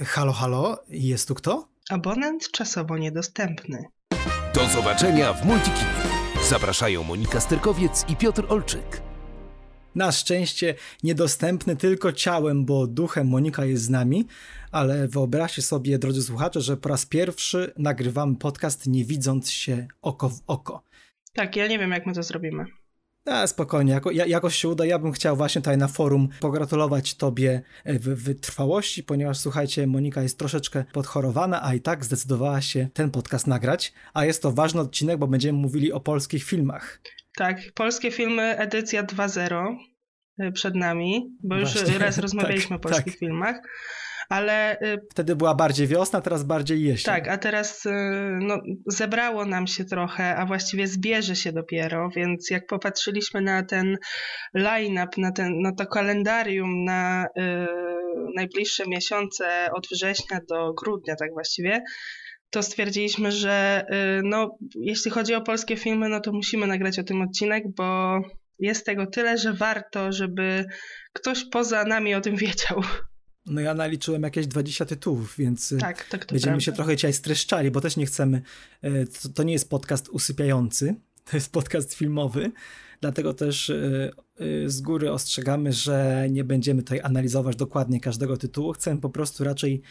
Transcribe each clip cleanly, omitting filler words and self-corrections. Halo, halo, jest tu kto? Abonent czasowo niedostępny. Do zobaczenia w Multikinie. Zapraszają Monika Sterkowiec i Piotr Olczyk. Na szczęście niedostępny tylko ciałem, bo duchem Monika jest z nami, ale wyobraźcie sobie, drodzy słuchacze, że po raz pierwszy nagrywamy podcast nie widząc się oko w oko. Tak, ja nie wiem, jak my to zrobimy. A spokojnie, jakoś się uda. Ja bym chciał właśnie tutaj na forum pogratulować tobie wytrwałości, ponieważ słuchajcie, Monika jest troszeczkę podchorowana, a i tak zdecydowała się ten podcast nagrać, a jest to ważny odcinek, bo będziemy mówili o polskich filmach. Tak, polskie filmy edycja 2.0 przed nami, bo już właśnie, raz rozmawialiśmy tak, o polskich filmach, ale... Wtedy była bardziej wiosna, teraz bardziej jesień. Tak, a teraz no, zebrało nam się trochę, a właściwie zbierze się dopiero, więc jak popatrzyliśmy na ten line-up, na to kalendarium, na najbliższe miesiące od września do grudnia tak właściwie, to stwierdziliśmy, że no, jeśli chodzi o polskie filmy, no to musimy nagrać o tym odcinek, bo jest tego tyle, że warto, żeby ktoś poza nami o tym wiedział. No ja naliczyłem jakieś 20 tytułów, więc tak, będziemy prawda. Się trochę dzisiaj streszczali, bo też nie chcemy, to nie jest podcast usypiający, to jest podcast filmowy, dlatego też z góry ostrzegamy, że nie będziemy tutaj analizować dokładnie każdego tytułu, chcemy po prostu raczej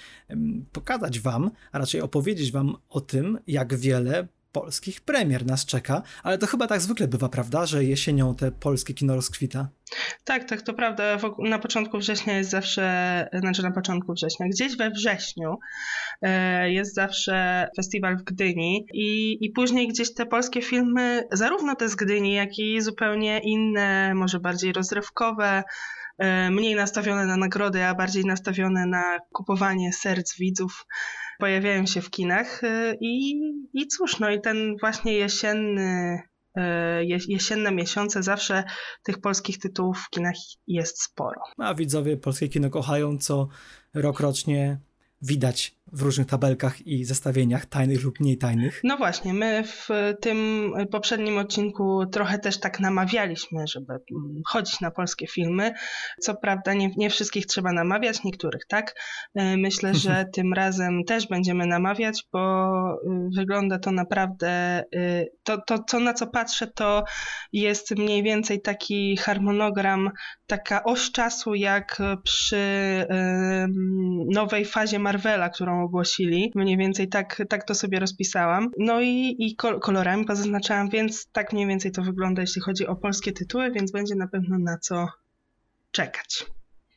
pokazać wam, a raczej opowiedzieć wam o tym, jak wiele polskich premier nas czeka, ale to chyba tak zwykle bywa, prawda, że jesienią te polskie kino rozkwita? Tak, to prawda. Na początku września jest zawsze, gdzieś we wrześniu jest zawsze festiwal w Gdyni i później gdzieś te polskie filmy, zarówno te z Gdyni, jak i zupełnie inne, może bardziej rozrywkowe, mniej nastawione na nagrody, a bardziej nastawione na kupowanie serc widzów, pojawiają się w kinach i cóż, no i ten właśnie jesienne miesiące zawsze tych polskich tytułów w kinach jest sporo. A widzowie polskie kino kochają, co rokrocznie widać w różnych tabelkach i zestawieniach tajnych lub mniej tajnych. No właśnie, my w tym poprzednim odcinku trochę też tak namawialiśmy, żeby chodzić na polskie filmy. Co prawda nie wszystkich trzeba namawiać, niektórych tak. Myślę, że tym razem też będziemy namawiać, bo wygląda to naprawdę, to na co patrzę, to jest mniej więcej taki harmonogram, taka oś czasu jak przy nowej fazie Marvela, którą ogłosili. Mniej więcej tak to sobie rozpisałam. No i kolorami pozaznaczałam, więc tak mniej więcej to wygląda, jeśli chodzi o polskie tytuły, więc będzie na pewno na co czekać.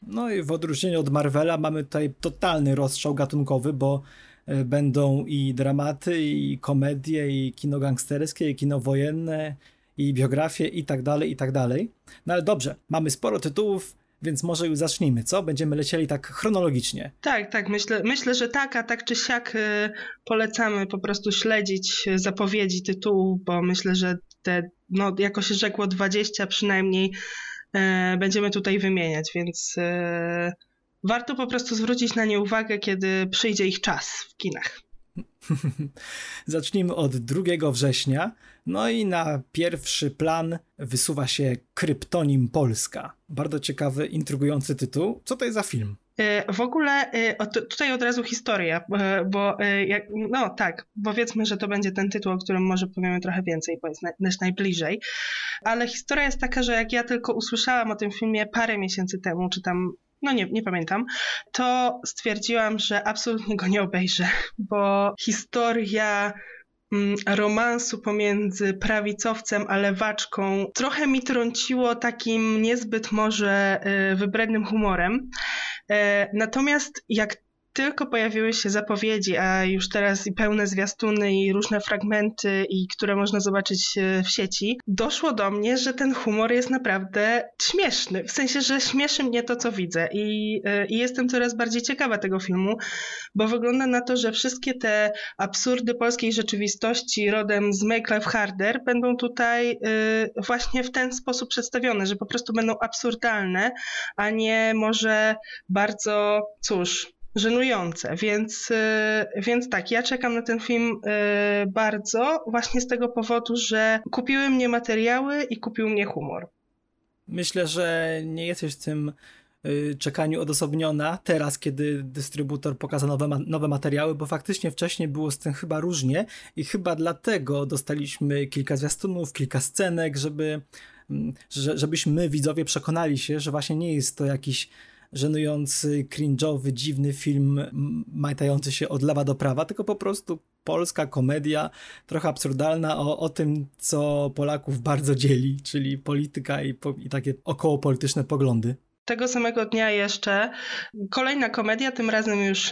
No i w odróżnieniu od Marvela mamy tutaj totalny rozstrzał gatunkowy, bo będą i dramaty, i komedie, i kino gangsterskie, i kino wojenne, i biografie, i tak dalej, i tak dalej. No ale dobrze, mamy sporo tytułów, więc może już zacznijmy, co? Będziemy lecieli tak chronologicznie. Tak, myślę, że tak, a tak czy siak polecamy po prostu śledzić zapowiedzi tytułów, bo myślę, że te, no jako się rzekło 20 przynajmniej będziemy tutaj wymieniać, więc warto po prostu zwrócić na nie uwagę, kiedy przyjdzie ich czas w kinach. Zacznijmy od 2 września, no i na pierwszy plan wysuwa się Kryptonim Polska. Bardzo ciekawy, intrygujący tytuł. Co to jest za film? W ogóle tutaj od razu historia, bo no tak, powiedzmy, że to będzie ten tytuł, o którym może powiemy trochę więcej, bo jest najbliżej, ale historia jest taka, że jak ja tylko usłyszałam o tym filmie parę miesięcy temu, czy tam no nie pamiętam, to stwierdziłam, że absolutnie go nie obejrzę, bo historia romansu pomiędzy prawicowcem a lewaczką trochę mi trąciło takim niezbyt może wybrednym humorem. Natomiast jak tylko pojawiły się zapowiedzi, a już teraz i pełne zwiastuny i różne fragmenty, i które można zobaczyć w sieci, doszło do mnie, że ten humor jest naprawdę śmieszny. W sensie, że śmieszy mnie to, co widzę i jestem coraz bardziej ciekawa tego filmu, bo wygląda na to, że wszystkie te absurdy polskiej rzeczywistości rodem z Make Life Harder będą tutaj właśnie w ten sposób przedstawione, że po prostu będą absurdalne, a nie może bardzo, cóż, żenujące, więc tak, ja czekam na ten film bardzo, właśnie z tego powodu, że kupiły mnie materiały i kupił mnie humor. Myślę, że nie jesteś tym czekaniu odosobniona teraz, kiedy dystrybutor pokazał nowe materiały, bo faktycznie wcześniej było z tym chyba różnie i chyba dlatego dostaliśmy kilka zwiastunów, kilka scenek, żebyśmy widzowie przekonali się, że właśnie nie jest to jakiś żenujący, cringe'owy, dziwny film majtający się od lewa do prawa, tylko po prostu polska komedia, trochę absurdalna o tym, co Polaków bardzo dzieli, czyli polityka i takie okołopolityczne poglądy. Tego samego dnia jeszcze kolejna komedia, tym razem już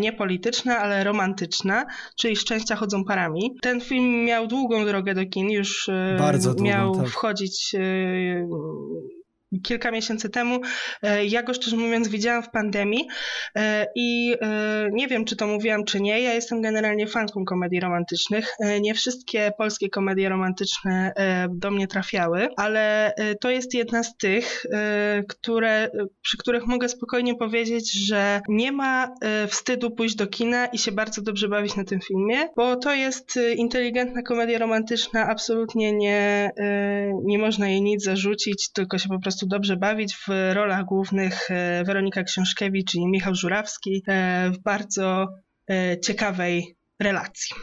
nie polityczna, ale romantyczna, czyli Szczęścia chodzą parami. Ten film miał długą drogę do kin, już bardzo miał długą, tak. Wchodzić... Kilka miesięcy temu. Ja go szczerze mówiąc widziałam w pandemii i nie wiem, czy to mówiłam, czy nie. Ja jestem generalnie fanką komedii romantycznych. Nie wszystkie polskie komedie romantyczne do mnie trafiały, ale to jest jedna z tych, przy których mogę spokojnie powiedzieć, że nie ma wstydu pójść do kina i się bardzo dobrze bawić na tym filmie, bo to jest inteligentna komedia romantyczna, absolutnie nie można jej nic zarzucić, tylko się po prostu dobrze bawić. W rolach głównych Weronika Książkiewicz i Michał Żurawski w bardzo ciekawej relacji.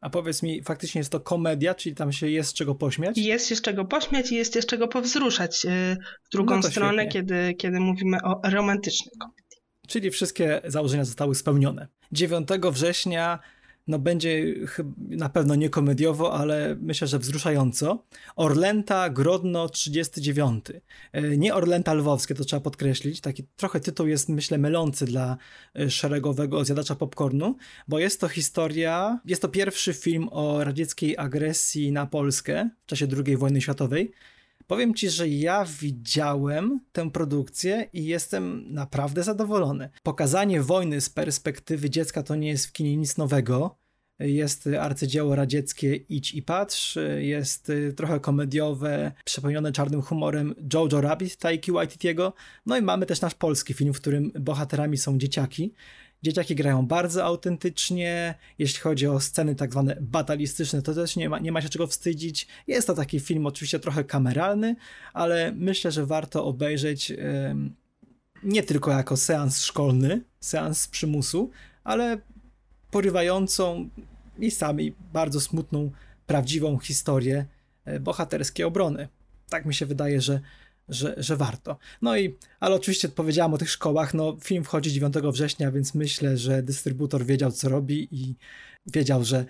A powiedz mi, faktycznie jest to komedia, czyli tam się jest z czego pośmiać? Jest się z czego pośmiać i jest się z czego powzruszać w drugą stronę, kiedy mówimy o romantycznej komedii. Czyli wszystkie założenia zostały spełnione. 9 września będzie na pewno nie komediowo, ale myślę, że wzruszająco. Orlęta Grodno 39. Nie Orlęta lwowskie, to trzeba podkreślić. Taki trochę tytuł jest, myślę, mylący dla szeregowego zjadacza popcornu, bo jest to pierwszy film o radzieckiej agresji na Polskę w czasie II wojny światowej. Powiem ci, że ja widziałem tę produkcję i jestem naprawdę zadowolony. Pokazanie wojny z perspektywy dziecka to nie jest w kinie nic nowego. Jest arcydzieło radzieckie Idź i patrz, jest trochę komediowe, przepełnione czarnym humorem Jojo Rabbit Taiki Waititiego. No i mamy też nasz polski film, w którym bohaterami są dzieciaki. Dzieciaki grają bardzo autentycznie, jeśli chodzi o sceny tak zwane batalistyczne, to też nie ma się czego wstydzić. Jest to taki film oczywiście trochę kameralny, ale myślę, że warto obejrzeć nie tylko jako seans szkolny, seans przymusu, ale porywającą i sami bardzo smutną, prawdziwą historię bohaterskiej obrony. Tak mi się wydaje, że warto. No i, ale oczywiście powiedziałam o tych szkołach, film wchodzi 9 września, więc myślę, że dystrybutor wiedział, co robi i wiedział, że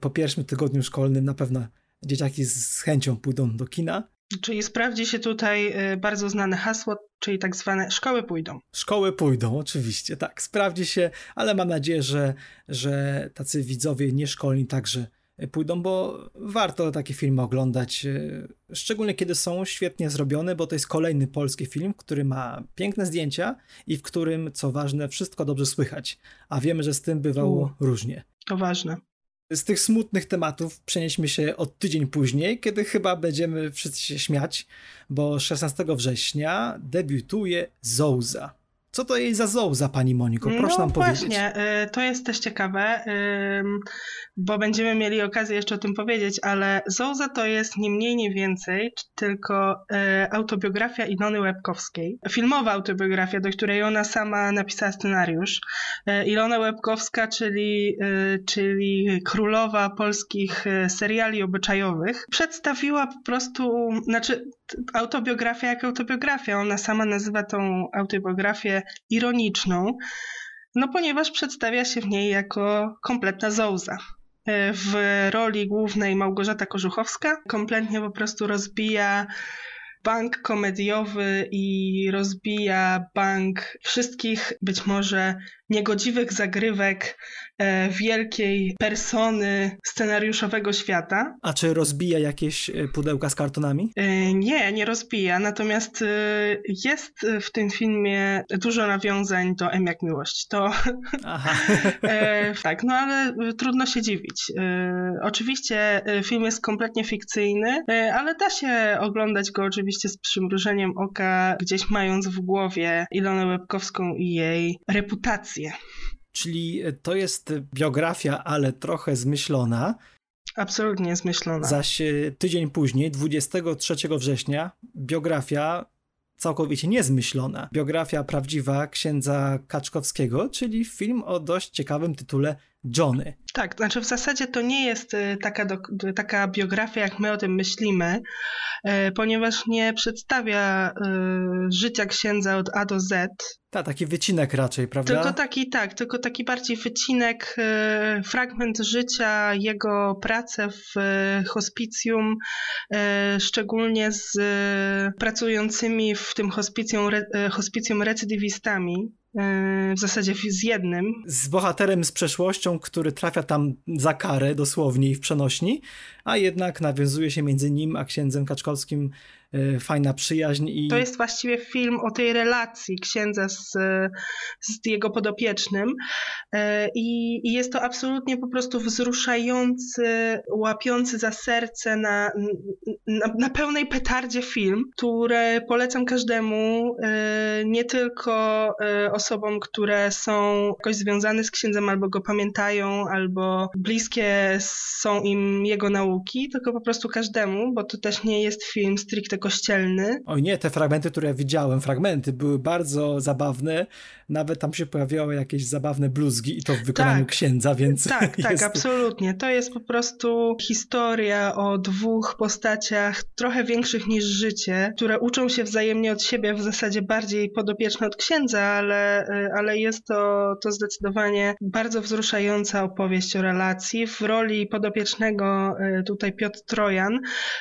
po pierwszym tygodniu szkolnym na pewno dzieciaki z chęcią pójdą do kina. Czyli sprawdzi się tutaj bardzo znane hasło, czyli tak zwane szkoły pójdą. Szkoły pójdą, oczywiście, tak, sprawdzi się, ale mam nadzieję, że tacy widzowie nieszkolni także pójdą, bo warto takie filmy oglądać, szczególnie kiedy są świetnie zrobione, bo to jest kolejny polski film, który ma piękne zdjęcia i w którym, co ważne, wszystko dobrze słychać, a wiemy, że z tym bywało różnie. To ważne. Z tych smutnych tematów przenieśmy się o tydzień później, kiedy chyba będziemy wszyscy się śmiać, bo 16 września debiutuje Zołza. Co to jej za Zołza, pani Moniko? Proszę nam powiedzieć. No właśnie, to jest też ciekawe, bo będziemy mieli okazję jeszcze o tym powiedzieć, ale Zołza to jest nie mniej, nie więcej, tylko autobiografia Ilony Łepkowskiej. Filmowa autobiografia, do której ona sama napisała scenariusz. Ilona Łepkowska, czyli królowa polskich seriali obyczajowych, przedstawiła po prostu, autobiografia jak autobiografia. Ona sama nazywa tą autobiografię ironiczną, ponieważ przedstawia się w niej jako kompletna zołza. W roli głównej Małgorzata Kożuchowska kompletnie po prostu rozbija bank komediowy i rozbija bank wszystkich być może niegodziwych zagrywek wielkiej persony scenariuszowego świata. A czy rozbija jakieś pudełka z kartonami? Nie rozbija, natomiast jest w tym filmie dużo nawiązań do M jak miłość. Aha. Tak, ale trudno się dziwić. Oczywiście film jest kompletnie fikcyjny, ale da się oglądać go oczywiście z przymrużeniem oka, gdzieś mając w głowie Ilonę Łepkowską i jej reputację. Czyli to jest biografia, ale trochę zmyślona. Absolutnie zmyślona. Zaś tydzień później, 23 września, biografia całkowicie niezmyślona. Biografia prawdziwa księdza Kaczkowskiego, czyli film o dość ciekawym tytule Johnny. Tak, znaczy w zasadzie to nie jest taka biografia, jak my o tym myślimy, ponieważ nie przedstawia życia księdza od A do Z. Tak, taki wycinek raczej, prawda? Tylko taki bardziej wycinek, fragment życia, jego pracę w hospicjum, szczególnie z pracującymi w tym hospicjum recydywistami. W zasadzie z jednym. Z bohaterem z przeszłością, który trafia tam za karę dosłownie i w przenośni, a jednak nawiązuje się między nim a księdzem Kaczkowskim fajna przyjaźń. To jest właściwie film o tej relacji księdza z jego podopiecznym i jest to absolutnie po prostu wzruszający, łapiący za serce na pełnej petardzie film, który polecam każdemu, nie tylko osobom, które są jakoś związane z księdzem, albo go pamiętają, albo bliskie są im jego nauki, tylko po prostu każdemu, bo to też nie jest film stricte kościelny. Oj nie, te fragmenty, które ja widziałem, były bardzo zabawne, nawet tam się pojawiały jakieś zabawne bluzgi i to w wykonaniu księdza, więc... Tak, absolutnie. To jest po prostu historia o dwóch postaciach trochę większych niż życie, które uczą się wzajemnie od siebie, w zasadzie bardziej podopieczne od księdza, ale jest to zdecydowanie bardzo wzruszająca opowieść o relacji. W roli podopiecznego tutaj Piotr Trojan,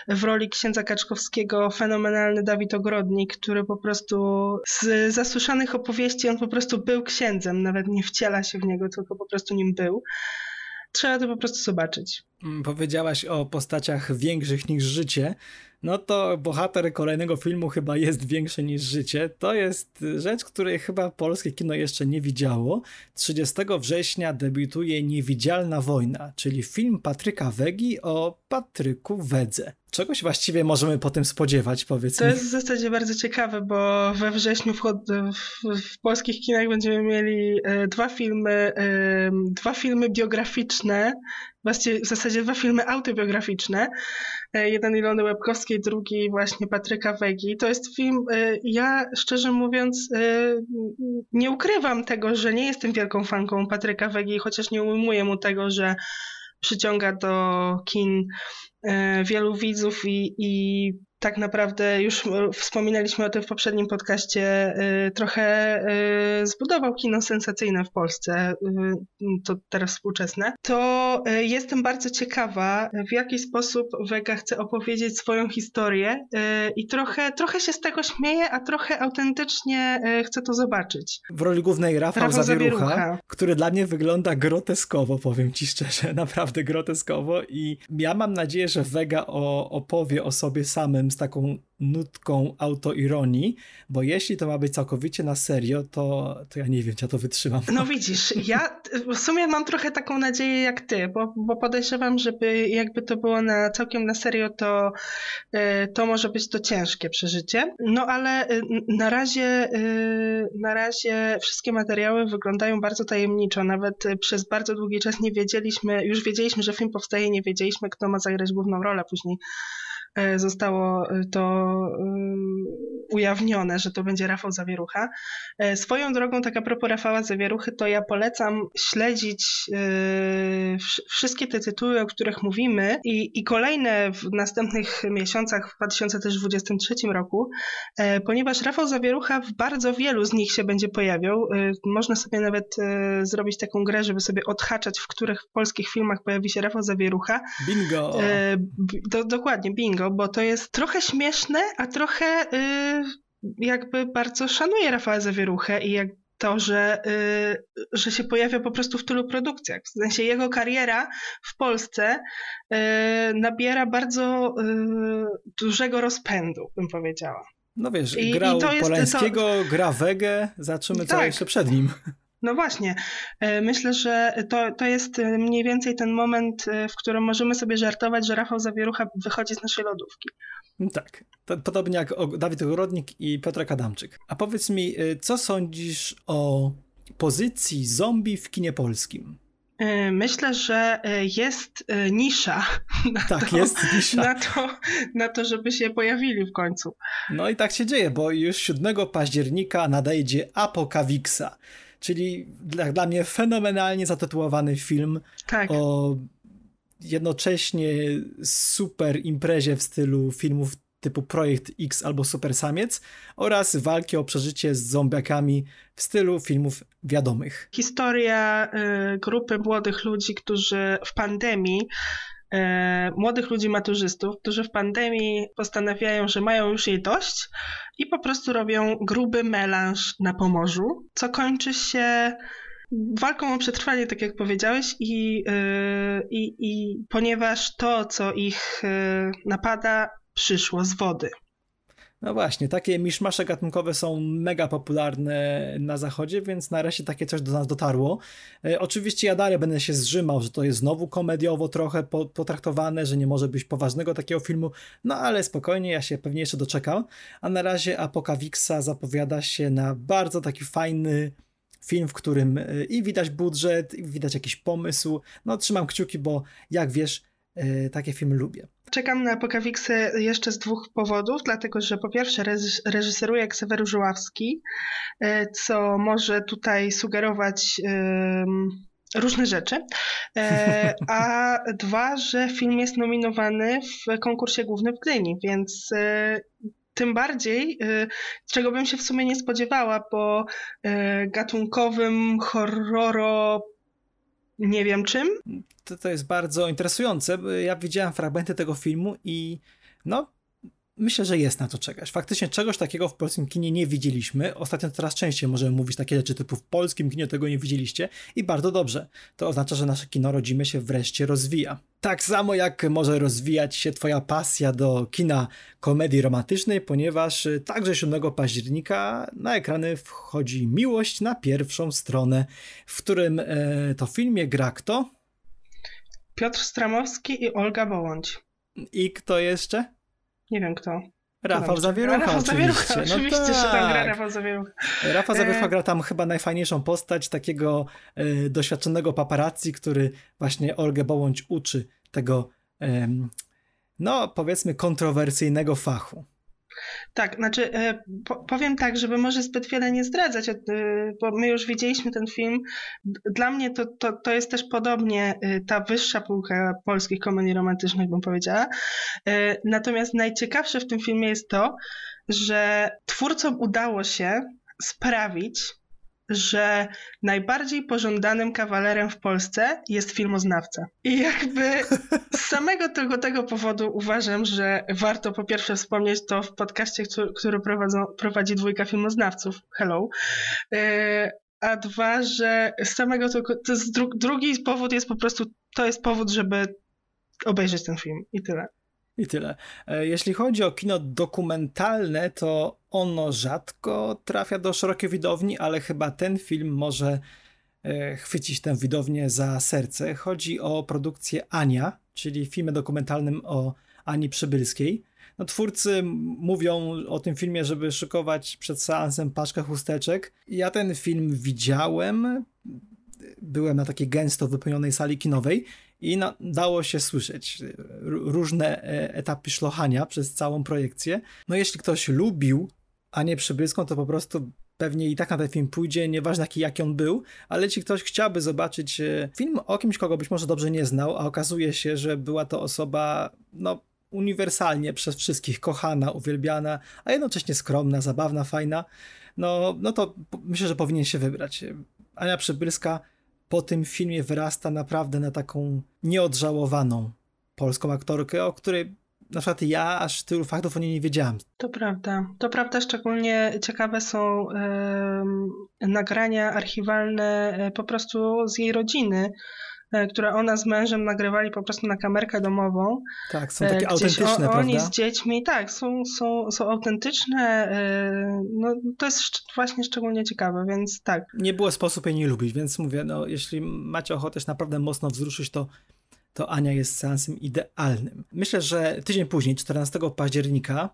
w roli księdza Kaczkowskiego fenomenalny Dawid Ogrodnik, który po prostu z zasłyszanych opowieści on po prostu był księdzem, nawet nie wciela się w niego, tylko po prostu nim był. Trzeba to po prostu zobaczyć. Powiedziałaś o postaciach większych niż życie, no to bohater kolejnego filmu chyba jest większy niż życie. To jest rzecz, której chyba polskie kino jeszcze nie widziało. 30 września debiutuje Niewidzialna wojna, czyli film Patryka Vegi o Patryku Wedze. Czego się właściwie możemy po tym spodziewać, powiedzmy? To jest w zasadzie bardzo ciekawe, bo we wrześniu w polskich kinach będziemy mieli dwa filmy biograficzne, właściwie w zasadzie dwa filmy autobiograficzne. Jeden Ilony Łepkowskiej, drugi właśnie Patryka Vegi. To jest film, ja szczerze mówiąc nie ukrywam tego, że nie jestem wielką fanką Patryka Vegi, chociaż nie ujmuję mu tego, że przyciąga do kin wielu widzów i tak naprawdę już wspominaliśmy o tym w poprzednim podcaście, trochę zbudował kino sensacyjne w Polsce, to teraz współczesne. To jestem bardzo ciekawa, w jaki sposób Vega chce opowiedzieć swoją historię i trochę się z tego śmieje, a trochę autentycznie chcę to zobaczyć. W roli głównej Rafał Zawierucha, który dla mnie wygląda groteskowo, powiem ci szczerze, naprawdę groteskowo i ja mam nadzieję, że Vega opowie o sobie samym z taką nutką autoironii, bo jeśli to ma być całkowicie na serio, to ja nie wiem, czy ja to wytrzymam. No widzisz, ja w sumie mam trochę taką nadzieję jak ty, bo podejrzewam, żeby jakby to było całkiem na serio, to może być to ciężkie przeżycie. No ale na razie wszystkie materiały wyglądają bardzo tajemniczo. Nawet przez bardzo długi czas już wiedzieliśmy, że film powstaje, nie wiedzieliśmy, kto ma zagrać główną rolę. Później zostało to ujawnione, że to będzie Rafał Zawierucha. Swoją drogą, tak a propos Rafała Zawieruchy, to ja polecam śledzić wszystkie te tytuły, o których mówimy i kolejne w następnych miesiącach, w 2023 roku, ponieważ Rafał Zawierucha w bardzo wielu z nich się będzie pojawiał. Można sobie nawet zrobić taką grę, żeby sobie odhaczać, w których polskich filmach pojawi się Rafał Zawierucha. Bingo! Dokładnie, bingo. Bo to jest trochę śmieszne, a trochę jakby bardzo szanuję Rafała Zawieruchę i to, że się pojawia po prostu w tylu produkcjach. W sensie jego kariera w Polsce nabiera bardzo dużego rozpędu, bym powiedziała. No wiesz, grał Polańskiego, gra Wegę, zobaczymy co jeszcze przed nim. No właśnie, myślę, że to jest mniej więcej ten moment, w którym możemy sobie żartować, że Rafał Zawierucha wychodzi z naszej lodówki. Tak, podobnie jak Dawid Ogrodnik i Piotrek Adamczyk. A powiedz mi, co sądzisz o pozycji zombie w kinie polskim? Myślę, że jest nisza na to, żeby się pojawili w końcu. No i tak się dzieje, bo już 7 października nadejdzie Apokawixa, czyli dla mnie fenomenalnie zatytułowany film o jednocześnie super imprezie w stylu filmów typu Projekt X albo Super Samiec oraz walki o przeżycie z zombiakami w stylu filmów wiadomych. Historia grupy młodych ludzi, którzy w pandemii, młodych ludzi maturzystów, którzy w pandemii postanawiają, że mają już jej dość i po prostu robią gruby melanż na Pomorzu, co kończy się walką o przetrwanie, tak jak powiedziałeś, i ponieważ to, co ich napada, przyszło z wody. No właśnie, takie miszmasze gatunkowe są mega popularne na zachodzie, więc nareszcie takie coś do nas dotarło. Oczywiście ja dalej będę się zżymał, że to jest znowu komediowo trochę potraktowane, że nie może być poważnego takiego filmu, no ale spokojnie, ja się pewnie jeszcze doczekam. A na razie Apokawixa zapowiada się na bardzo taki fajny film, w którym i widać budżet, i widać jakiś pomysł. No trzymam kciuki, bo jak wiesz, takie filmy lubię. Czekam na Apokawiksę jeszcze z 2 powodów, dlatego że po pierwsze reżyseruje Ksawery Żuławski, co może tutaj sugerować różne rzeczy, a 2, że film jest nominowany w konkursie głównym w Gdyni, więc tym bardziej, czego bym się w sumie nie spodziewała, bo gatunkowym horroro nie wiem czym. To jest bardzo interesujące. Ja widziałem fragmenty tego filmu i no myślę, że jest na to czekać. Faktycznie czegoś takiego w polskim kinie nie widzieliśmy. Ostatnio coraz częściej możemy mówić takie rzeczy typu w polskim kinie tego nie widzieliście i bardzo dobrze. To oznacza, że nasze kino rodzime się wreszcie rozwija. Tak samo jak może rozwijać się twoja pasja do kina komedii romantycznej, ponieważ także 7 października na ekrany wchodzi Miłość na pierwszą stronę, w którym to filmie gra kto? Piotr Stramowski i Olga Bołądź. I kto jeszcze? Nie wiem kto. Rafał Zawierucha, oczywiście, że tam gra Rafał Zawierucha. Rafał Zawierucha gra tam chyba najfajniejszą postać takiego doświadczonego paparazzi, który właśnie Olgę Bołądź uczy tego, no powiedzmy, kontrowersyjnego fachu. Tak, znaczy powiem tak, żeby może zbyt wiele nie zdradzać, bo my już widzieliśmy ten film. Dla mnie to jest też podobnie ta wyższa półka polskich komedii romantycznych, bym powiedziała. Natomiast najciekawsze w tym filmie jest to, że twórcom udało się sprawić, że najbardziej pożądanym kawalerem w Polsce jest filmoznawca. I jakby z samego tego powodu uważam, że warto po pierwsze wspomnieć to w podcaście, który prowadzi 2 filmoznawców, hello, a 2, że z samego tego, to jest drugi powód jest po prostu, to jest powód, żeby obejrzeć ten film i tyle. I tyle. Jeśli chodzi o kino dokumentalne, to ono rzadko trafia do szerokiej widowni, ale chyba ten film może chwycić tę widownię za serce. Chodzi o produkcję Ania, czyli filmie dokumentalnym o Ani Przybylskiej. No, twórcy mówią o tym filmie, żeby szykować przed seansem paczkę chusteczek. Ja ten film widziałem, byłem na takiej gęsto wypełnionej sali kinowej i dało się słyszeć różne etapy szlochania przez całą projekcję. No jeśli ktoś lubił Anię Przybylską, to po prostu pewnie i tak na ten film pójdzie, nieważne jaki on był, ale jeśli ktoś chciałby zobaczyć film o kimś, kogo być może dobrze nie znał, a okazuje się, że była to osoba uniwersalnie przez wszystkich kochana, uwielbiana, a jednocześnie skromna, zabawna, fajna, no to myślę, że powinien się wybrać. Ania Przybylska po tym filmie wyrasta naprawdę na taką nieodżałowaną polską aktorkę, o której na przykład ja aż tylu faktów o niej nie wiedziałam. To prawda, szczególnie ciekawe są nagrania archiwalne po prostu z jej rodziny, które ona z mężem nagrywali po prostu na kamerkę domową. Tak, są takie autentyczne, prawda? Oni z dziećmi, tak, są autentyczne. No, to jest właśnie szczególnie ciekawe, więc tak. Nie było sposób jej nie lubić, więc mówię, jeśli macie ochotę się naprawdę mocno wzruszyć, to Ania jest seansem idealnym. Myślę, że tydzień później, 14 października,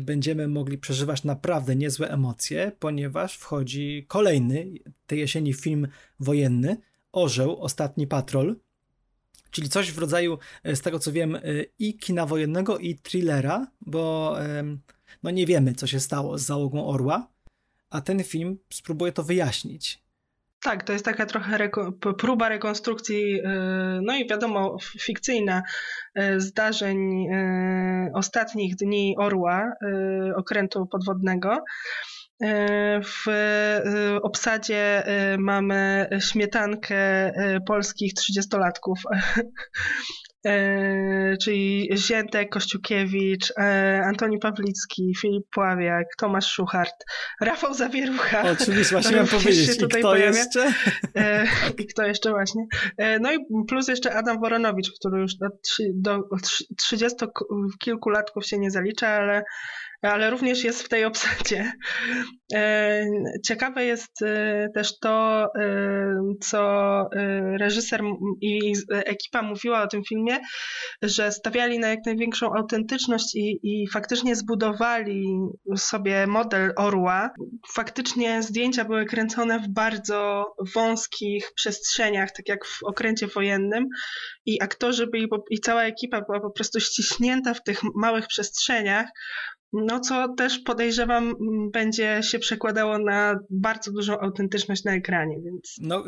będziemy mogli przeżywać naprawdę niezłe emocje, ponieważ wchodzi kolejny tej jesieni film wojenny Orzeł, Ostatni Patrol, czyli coś w rodzaju, z tego co wiem, i kina wojennego, i thrillera, bo no nie wiemy, co się stało z Załogą Orła, a ten film spróbuje to wyjaśnić. Tak, to jest taka trochę próba rekonstrukcji, no i wiadomo, fikcyjna, zdarzeń ostatnich dni Orła, okrętu podwodnego. W obsadzie mamy śmietankę polskich 30-latków, czyli Ziętek, Kościukiewicz, Antoni Pawlicki, Filip Pławiak, Tomasz Szuchart, Rafał Zawierucha. Oczywiście, właśnie miałem powiedzieć, tutaj kto pojawia jeszcze? I kto jeszcze właśnie. No i plus jeszcze Adam Woronowicz, który już do 30-kilkulatków się nie zalicza, ale również jest w tej obsadzie. Ciekawe jest też to, co reżyser i ekipa mówiła o tym filmie, że stawiali na jak największą autentyczność i faktycznie zbudowali sobie model orła. Faktycznie zdjęcia były kręcone w bardzo wąskich przestrzeniach, tak jak w okręcie wojennym, i aktorzy byli, i cała ekipa była po prostu ściśnięta w tych małych przestrzeniach. No co też podejrzewam będzie się przekładało na bardzo dużą autentyczność na ekranie, więc... No,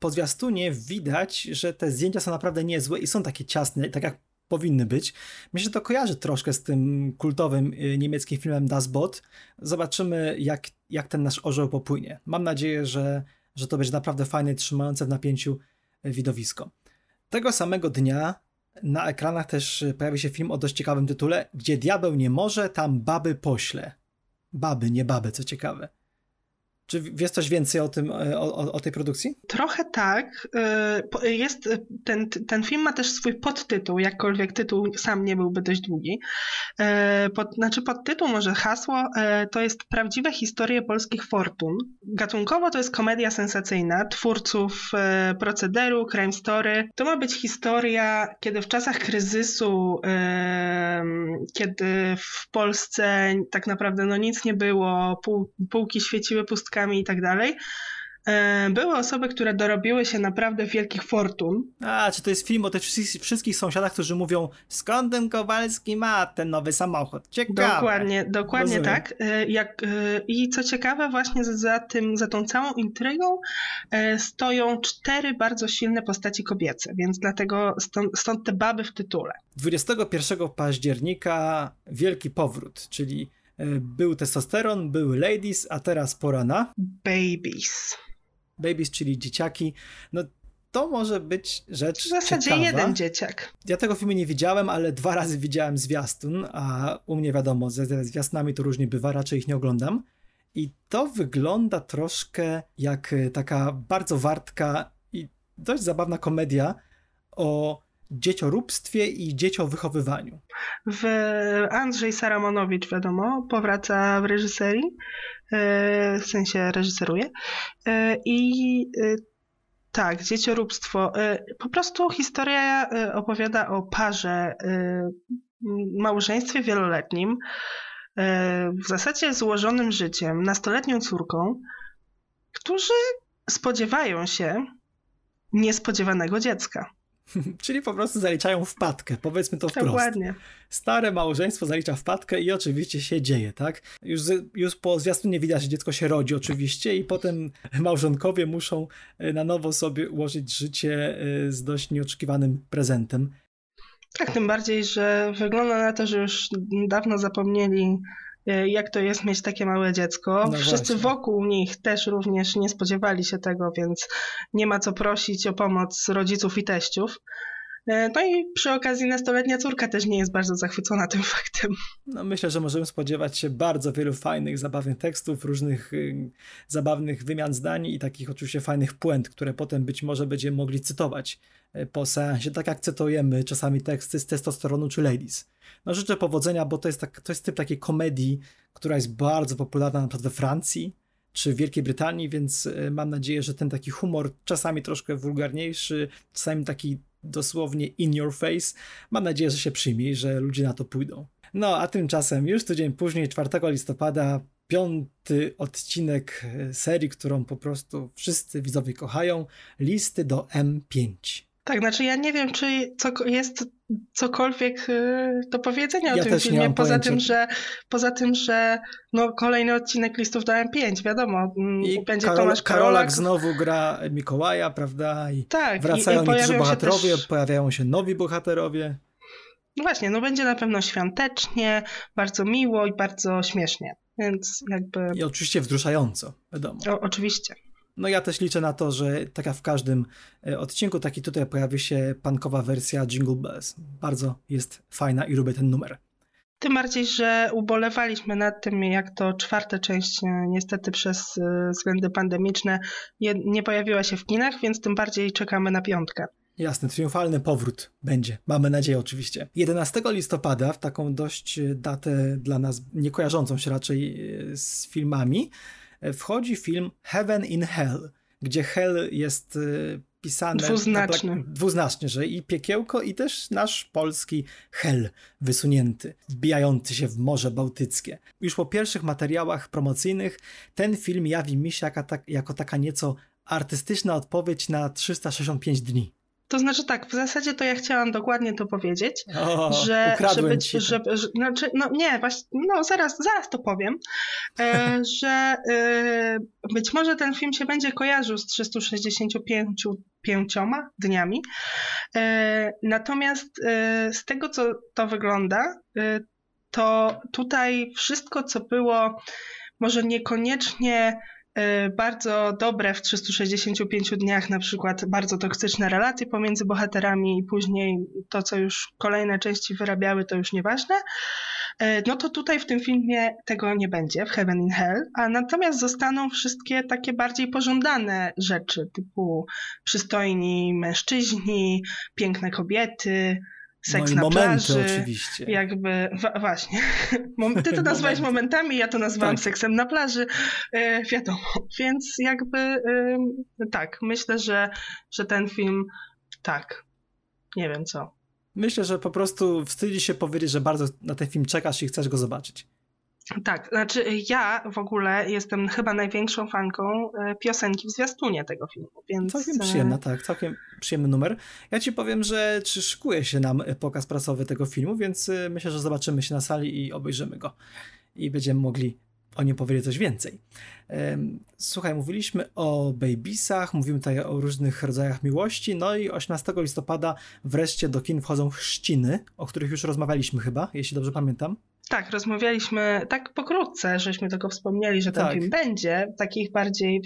po zwiastunie widać, że te zdjęcia są naprawdę niezłe i są takie ciasne, tak jak powinny być. Myślę, że to kojarzy troszkę z tym kultowym niemieckim filmem Das Boot. Zobaczymy, jak ten nasz orzeł popłynie. Mam nadzieję, że to będzie naprawdę fajne, trzymające w napięciu widowisko. Tego samego dnia na ekranach też pojawi się film o dość ciekawym tytule: Gdzie diabeł nie może, tam baby pośle. Baby, nie baby, co ciekawe. Czy wiesz coś więcej o tym, o tej produkcji? Trochę tak. Jest, ten film ma też swój podtytuł, jakkolwiek tytuł sam nie byłby dość długi. Podtytuł, może hasło, to jest Prawdziwe historie polskich fortun. Gatunkowo to jest komedia sensacyjna twórców procederu, crime story. To ma być historia, kiedy w czasach kryzysu, kiedy w Polsce tak naprawdę no nic nie było, półki świeciły pustkami i tak dalej. Były osoby, które dorobiły się naprawdę wielkich fortun. A, czy to jest film o tych wszystkich sąsiadach, którzy mówią: skąd ten Kowalski ma ten nowy samochód? Ciekawe. Dokładnie. Rozumiem. Tak. I co ciekawe, właśnie za tą całą intrygą stoją 4 bardzo silne postaci kobiece, więc dlatego stąd te baby w tytule. 21 października Wielki Powrót, czyli był testosteron, były ladies, a teraz pora na... Babies. Babies, czyli dzieciaki. No to może być rzecz ciekawa. W zasadzie ciekawa. Jeden dzieciak. Ja tego filmu nie widziałem, ale 2 razy widziałem zwiastun, a u mnie wiadomo, ze zwiastunami to różnie bywa, raczej ich nie oglądam. I to wygląda troszkę jak taka bardzo wartka i dość zabawna komedia o dziecioróbstwie i dzieciowychowywaniu. Andrzej Saramonowicz, wiadomo, powraca w reżyserii, w sensie reżyseruje. I tak, dziecioróbstwo. Po prostu historia opowiada o parze, małżeństwie wieloletnim, w zasadzie złożonym życiem, nastoletnią córką, którzy spodziewają się niespodziewanego dziecka. Czyli po prostu zaliczają wpadkę, powiedzmy to wprost. Dokładnie. Stare małżeństwo zalicza wpadkę i oczywiście się dzieje, tak? Już po zwiastunie widać, że dziecko się rodzi oczywiście i potem małżonkowie muszą na nowo sobie ułożyć życie z dość nieoczekiwanym prezentem. Tak, tym bardziej, że wygląda na to, że już dawno zapomnieli, jak to jest mieć takie małe dziecko. No wszyscy właśnie wokół nich też również nie spodziewali się tego, więc nie ma co prosić o pomoc rodziców i teściów. No i przy okazji nastoletnia córka też nie jest bardzo zachwycona tym faktem. No myślę, że możemy spodziewać się bardzo wielu fajnych, zabawnych tekstów, różnych zabawnych wymian zdań i takich oczywiście fajnych puent, które potem być może będziemy mogli cytować po seansie, tak jak cytujemy czasami teksty z testosteronu czy ladies. No życzę powodzenia, bo to jest typ takiej komedii, która jest bardzo popularna na przykład we Francji czy Wielkiej Brytanii, więc mam nadzieję, że ten taki humor, czasami troszkę wulgarniejszy, czasami taki dosłownie in your face, mam nadzieję, że się przyjmie i że ludzie na to pójdą. No a tymczasem już tydzień później, 4 listopada, piąty odcinek serii, którą po prostu wszyscy widzowie kochają, listy do M5. Tak, znaczy ja nie wiem, czy jest cokolwiek do powiedzenia o tym filmie, poza tym, że no, kolejny odcinek listów do M5, wiadomo. I będzie Tomasz Karolak znowu gra Mikołaja, prawda? I tak, wracają niektórzy bohaterowie, pojawiają się nowi bohaterowie. No właśnie, no będzie na pewno świątecznie, bardzo miło i bardzo śmiesznie, więc jakby... I oczywiście wzruszająco, wiadomo. Oczywiście. No ja też liczę na to, że tak jak w każdym odcinku, taki tutaj pojawi się punkowa wersja Jingle Bells. Bardzo jest fajna i lubię ten numer. Tym bardziej, że ubolewaliśmy nad tym, jak to czwarta część niestety przez względy pandemiczne nie pojawiła się w kinach, więc tym bardziej czekamy na piątkę. Jasne, triumfalny powrót będzie. Mamy nadzieję oczywiście. 11 listopada, w taką dość datę dla nas nie kojarzącą się raczej z filmami, wchodzi film Heaven in Hell, gdzie hell jest pisane dwuznacznie, że i piekiełko, i też nasz polski hell wysunięty, wbijający się w Morze Bałtyckie. Już po pierwszych materiałach promocyjnych ten film jawi mi się jako taka nieco artystyczna odpowiedź na 365 dni. To znaczy tak, w zasadzie to ja chciałam dokładnie to powiedzieć, zaraz to powiem, że być może ten film się będzie kojarzył z 365 dniami, natomiast z tego co to wygląda, to tutaj wszystko co było może niekoniecznie bardzo dobre w 365 dniach, na przykład bardzo toksyczne relacje pomiędzy bohaterami i później to, co już kolejne części wyrabiały, to już nieważne, no to tutaj w tym filmie tego nie będzie, w Heaven in Hell, a natomiast zostaną wszystkie takie bardziej pożądane rzeczy, typu przystojni mężczyźni, piękne kobiety, seks na plaży, oczywiście. Jakby właśnie. Ty to nazwałeś momentami, ja to nazwałam seksem na plaży, wiadomo. Więc jakby tak, myślę, że ten film tak, nie wiem co. Myślę, że po prostu wstydzi się powiedzieć, że bardzo na ten film czekasz i chcesz go zobaczyć. Tak, znaczy ja w ogóle jestem chyba największą fanką piosenki w zwiastunie tego filmu, więc... Całkiem przyjemna, tak, całkiem przyjemny numer. Ja ci powiem, że szykuje się nam pokaz prasowy tego filmu, więc myślę, że zobaczymy się na sali i obejrzymy go i będziemy mogli o nim powiedzieć coś więcej. Słuchaj, mówiliśmy o babiesach, mówimy tutaj o różnych rodzajach miłości, no i 18 listopada wreszcie do kin wchodzą Chrzciny, o których już rozmawialiśmy chyba, jeśli dobrze pamiętam. Tak, rozmawialiśmy tak pokrótce, żeśmy tylko wspomnieli, że ten film będzie w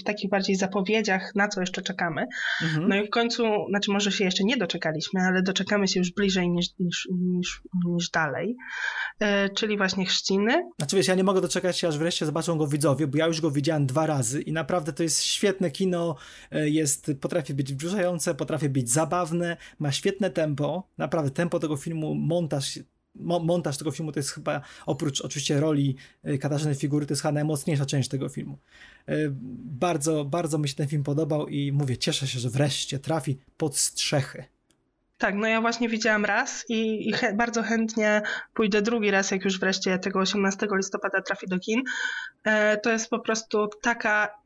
takich bardziej zapowiedziach, na co jeszcze czekamy. Mhm. No i w końcu, znaczy może się jeszcze nie doczekaliśmy, ale doczekamy się już bliżej niż dalej, czyli właśnie Chrzciny. Znaczy wiesz, ja nie mogę doczekać się, aż wreszcie zobaczą go widzowie, bo ja już go widziałem 2 razy i naprawdę to jest świetne kino, potrafi być wzruszające, potrafi być zabawne, ma świetne tempo, naprawdę tempo tego filmu, montaż tego filmu to jest chyba, oprócz oczywiście roli Katarzyny Figury, to jest chyba najmocniejsza część tego filmu. Bardzo, bardzo mi się ten film podobał i mówię, cieszę się, że wreszcie trafi pod strzechy. Tak, no ja właśnie widziałam raz i bardzo chętnie pójdę drugi raz, jak już wreszcie tego 18 listopada trafi do kin. To jest po prostu taka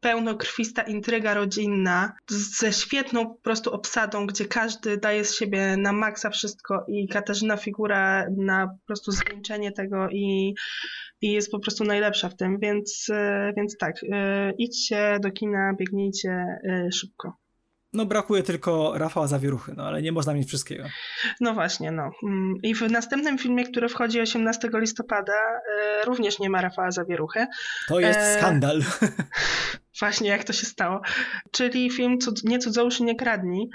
pełnokrwista intryga rodzinna ze świetną po prostu obsadą, gdzie każdy daje z siebie na maksa wszystko i Katarzyna Figura na po prostu zwieńczenie tego i jest po prostu najlepsza w tym, więc tak, idźcie do kina, biegnijcie szybko. No brakuje tylko Rafała Zawieruchy, no ale nie można mieć wszystkiego. No właśnie, no. I w następnym filmie, który wchodzi 18 listopada, również nie ma Rafała Zawieruchy. To jest skandal. Właśnie, jak to się stało. Czyli film Nie cudzołóż nie kradnij.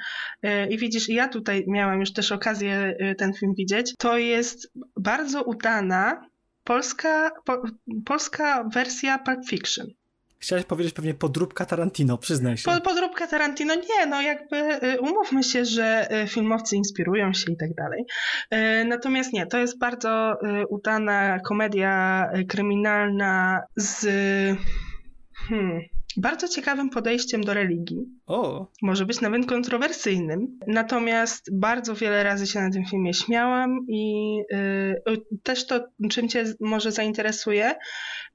I widzisz, ja tutaj miałam już też okazję ten film widzieć. To jest bardzo udana polska wersja Pulp Fiction. Chciałeś powiedzieć pewnie podróbka Tarantino, przyznaj się. Podróbka Tarantino, nie, no jakby umówmy się, że filmowcy inspirują się i tak dalej. Natomiast nie, to jest bardzo udana komedia kryminalna z... bardzo ciekawym podejściem do religii. O. Może być nawet kontrowersyjnym. Natomiast bardzo wiele razy się na tym filmie śmiałam i też to, czym cię może zainteresuje,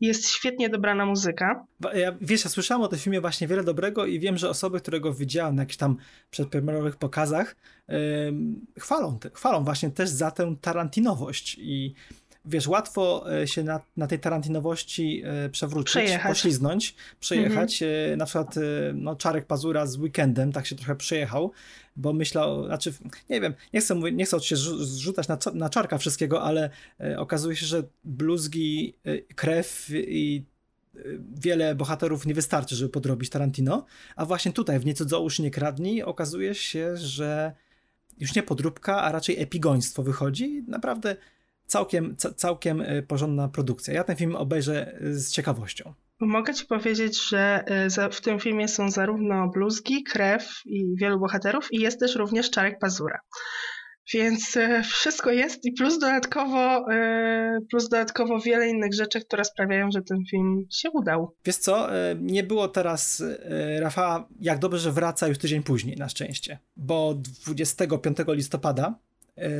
jest świetnie dobrana muzyka. Ja słyszałam o tym filmie właśnie wiele dobrego i wiem, że osoby, które go widziałam na jakichś tam przedpremierowych pokazach, chwalą właśnie też za tę tarantinowość i wiesz, łatwo się na tej tarantinowości przewrócić, przejechać. Na przykład Czarek Pazura z Weekendem tak się trochę przejechał, bo myślał, nie chcę oczywiście zrzucać na Czarka wszystkiego, ale okazuje się, że bluzgi, krew i wiele bohaterów nie wystarczy, żeby podrobić Tarantino, a właśnie tutaj w Nie cudzołóż nie kradnij okazuje się, że już nie podróbka, a raczej epigoństwo wychodzi. Naprawdę całkiem porządna produkcja. Ja ten film obejrzę z ciekawością. Mogę ci powiedzieć, że w tym filmie są zarówno bluzgi, krew i wielu bohaterów i jest też również Czarek Pazura. Więc wszystko jest i plus dodatkowo wiele innych rzeczy, które sprawiają, że ten film się udał. Wiesz co, nie było teraz Rafała, jak dobrze, że wraca już tydzień później na szczęście, bo 25 listopada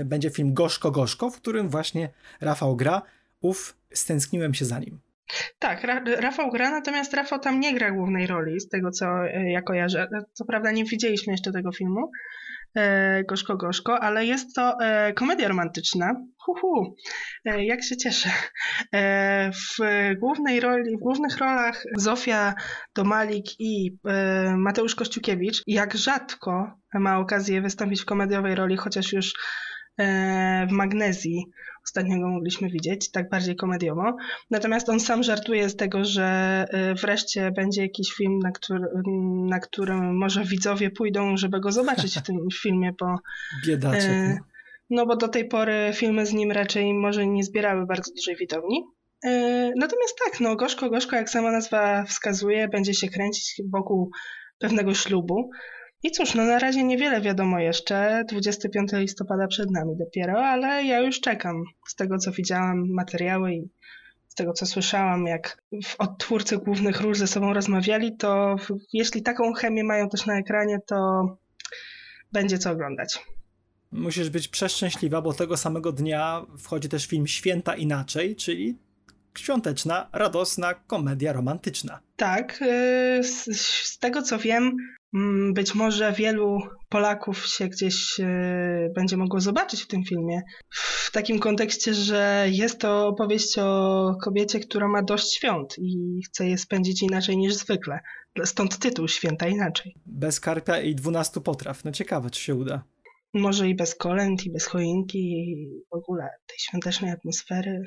będzie film Gorzko Gorzko, w którym właśnie Rafał gra. Stęskniłem się za nim. Tak, Rafał gra, natomiast Rafał tam nie gra głównej roli, z tego co ja kojarzę. Co prawda nie widzieliśmy jeszcze tego filmu Gorzko Gorzko, ale jest to komedia romantyczna. Jak się cieszę. W głównych rolach Zofia Domalik i Mateusz Kościukiewicz. Jak rzadko ma okazję wystąpić w komediowej roli, chociaż już w Magnezji ostatnio go mogliśmy widzieć, tak bardziej komediowo. Natomiast on sam żartuje z tego, że wreszcie będzie jakiś film, na którym może widzowie pójdą, żeby go zobaczyć w tym filmie, bo biedaczek. No bo do tej pory filmy z nim raczej może nie zbierały bardzo dużej widowni. Natomiast tak, Gorzko Gorzko, jak sama nazwa wskazuje, będzie się kręcić wokół pewnego ślubu. I cóż, na razie niewiele wiadomo jeszcze, 25 listopada przed nami dopiero, ale ja już czekam. Z tego co widziałam materiały i z tego co słyszałam, jak odtwórcy głównych ról ze sobą rozmawiali, to jeśli taką chemię mają też na ekranie, to będzie co oglądać. Musisz być przeszczęśliwa, bo tego samego dnia wchodzi też film Święta Inaczej, czyli świąteczna, radosna komedia romantyczna. Tak, z tego co wiem, być może wielu Polaków się gdzieś będzie mogło zobaczyć w tym filmie. W takim kontekście, że jest to opowieść o kobiecie, która ma dość świąt i chce je spędzić inaczej niż zwykle. Stąd tytuł Święta Inaczej. Bez karpia i 12 potraw. No ciekawe, czy się uda. Może i bez kolęd, i bez choinki, i w ogóle tej świątecznej atmosfery.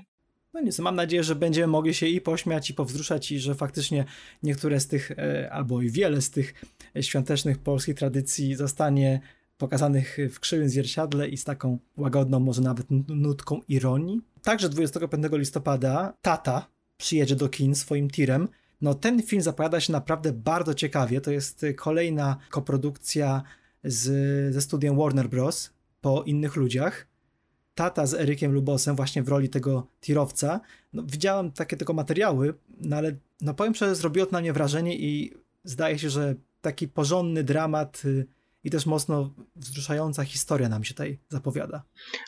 No nic, mam nadzieję, że będziemy mogli się i pośmiać, i powzruszać, i że faktycznie niektóre z tych, albo i wiele z tych świątecznych polskich tradycji zostanie pokazanych w krzywym zwierciadle i z taką łagodną, może nawet nutką ironii. Także 25 listopada Tata przyjedzie do kin swoim tirem. No ten film zapowiada się naprawdę bardzo ciekawie. To jest kolejna koprodukcja ze studiem Warner Bros. Po innych ludziach. Tata z Erykiem Lubosem właśnie w roli tego tirowca. No, widziałem takie tylko materiały, no ale no powiem szczerze, zrobiło to na mnie wrażenie i zdaje się, że taki porządny dramat i też mocno wzruszająca historia nam się tutaj zapowiada.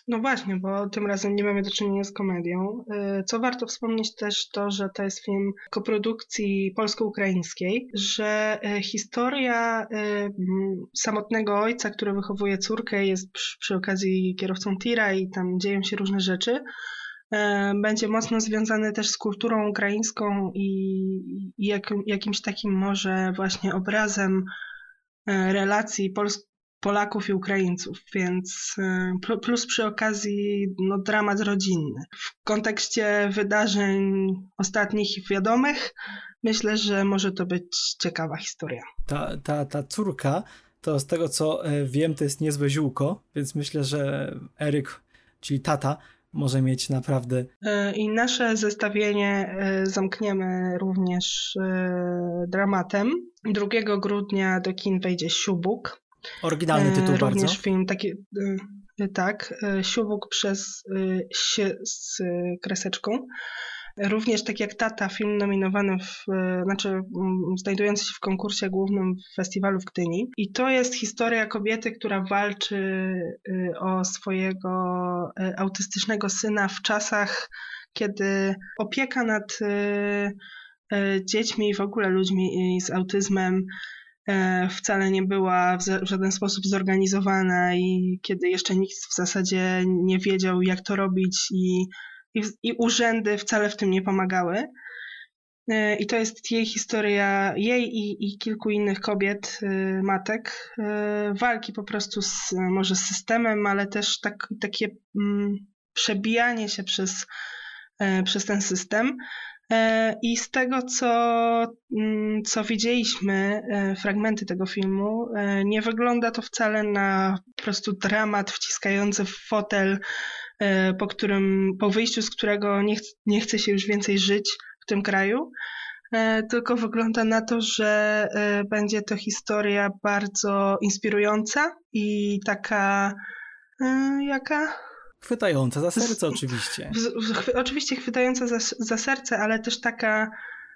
No właśnie, bo tym razem nie mamy do czynienia z komedią. Co warto wspomnieć też to, że to jest film koprodukcji polsko-ukraińskiej, że historia samotnego ojca, który wychowuje córkę, jest przy okazji kierowcą tira i tam dzieją się różne rzeczy. Będzie mocno związany też z kulturą ukraińską i jakimś takim może właśnie obrazem relacji Polaków i Ukraińców, więc plus przy okazji dramat rodzinny. W kontekście wydarzeń ostatnich i wiadomych myślę, że może to być ciekawa historia. Ta córka, to z tego co wiem, to jest niezłe ziółko, więc myślę, że Eryk, czyli Tata, może mieć naprawdę... I nasze zestawienie zamkniemy również dramatem. 2 grudnia do kin wejdzie Siubuk. Oryginalny tytuł również bardzo. Również film taki... Siubuk przez się z kreseczką. Również tak jak Tata, film nominowany, znajdujący się w konkursie głównym w festiwalu w Gdyni. I to jest historia kobiety, która walczy o swojego autystycznego syna w czasach, kiedy opieka nad dziećmi i w ogóle ludźmi z autyzmem wcale nie była w żaden sposób zorganizowana i kiedy jeszcze nikt w zasadzie nie wiedział, jak to robić i urzędy wcale w tym nie pomagały. I to jest jej historia, jej i kilku innych kobiet, matek, walki po prostu może z systemem, ale też takie przebijanie się przez ten system. I z tego, co widzieliśmy, fragmenty tego filmu, nie wygląda to wcale na po prostu dramat wciskający w fotel, po wyjściu z którego nie chce się już więcej żyć w tym kraju, tylko wygląda na to, że będzie to historia bardzo inspirująca i taka chwytająca za serce oczywiście. Oczywiście chwytająca za serce, ale też taka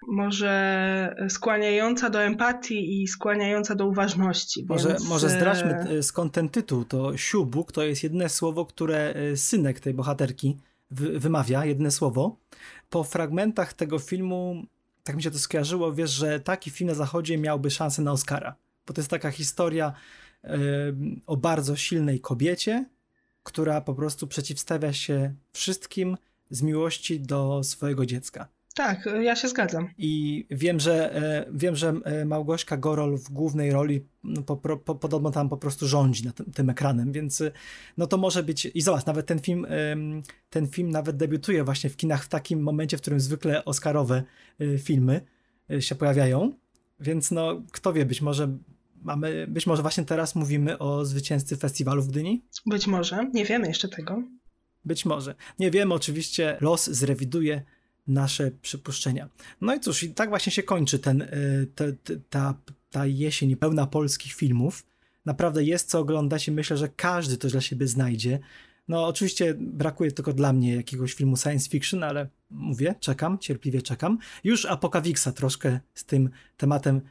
może skłaniająca do empatii i skłaniająca do uważności. Może zdradźmy skąd ten tytuł. To Siubuk to jest jedno słowo, które synek tej bohaterki wymawia, jedno słowo. Po fragmentach tego filmu, tak mi się to skojarzyło, wiesz, że taki film na Zachodzie miałby szansę na Oscara. Bo to jest taka historia o bardzo silnej kobiecie, która po prostu przeciwstawia się wszystkim z miłości do swojego dziecka. Tak, ja się zgadzam. I wiem, że Małgośka Gorol w głównej roli podobno tam po prostu rządzi na tym ekranem, więc no to może być... I zobacz, nawet ten film nawet debiutuje właśnie w kinach w takim momencie, w którym zwykle oscarowe filmy się pojawiają, więc no kto wie, być może właśnie teraz mówimy o zwycięzcy festiwalu w Gdyni? Być może, nie wiemy jeszcze tego. Być może. Nie wiemy, oczywiście los zrewiduje nasze przypuszczenia. No i cóż, i tak właśnie się kończy ta jesień pełna polskich filmów. Naprawdę jest co oglądać i myślę, że każdy coś dla siebie znajdzie. No oczywiście brakuje tylko dla mnie jakiegoś filmu science fiction, ale mówię, cierpliwie czekam. Już Apokawixa troszkę z tym tematem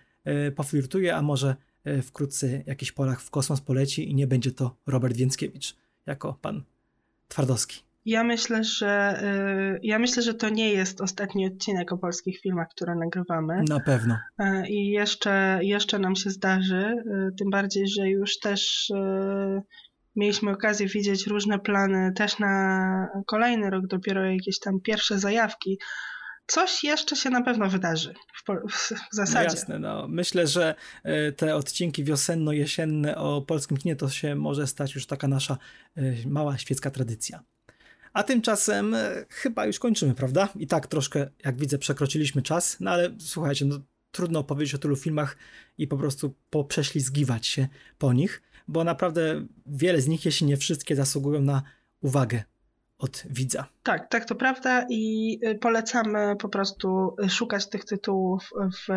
poflirtuje, a może wkrótce jakiś Polak w kosmos poleci i nie będzie to Robert Więckiewicz jako pan Twardowski. Ja myślę, że to nie jest ostatni odcinek o polskich filmach, które nagrywamy. Na pewno. I jeszcze nam się zdarzy, tym bardziej, że już też mieliśmy okazję widzieć różne plany też na kolejny rok, dopiero jakieś tam pierwsze zajawki. Coś jeszcze się na pewno wydarzy w zasadzie. No jasne, no. Myślę, że te odcinki wiosenno-jesienne o polskim kinie to się może stać już taka nasza mała świecka tradycja. A tymczasem chyba już kończymy, prawda? I tak troszkę, jak widzę, przekroczyliśmy czas, no ale słuchajcie, no, trudno opowiedzieć o tylu filmach i po prostu poprześlizgiwać się po nich, bo naprawdę wiele z nich, jeśli nie wszystkie, zasługują na uwagę od widza. Tak, to prawda i polecamy po prostu szukać tych tytułów w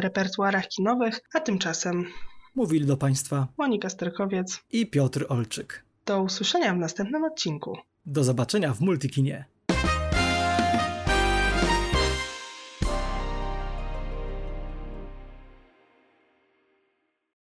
repertuarach kinowych, a tymczasem mówili do Państwa Monika Sterkowiec i Piotr Olczyk. Do usłyszenia w następnym odcinku. Do zobaczenia w Multikinie.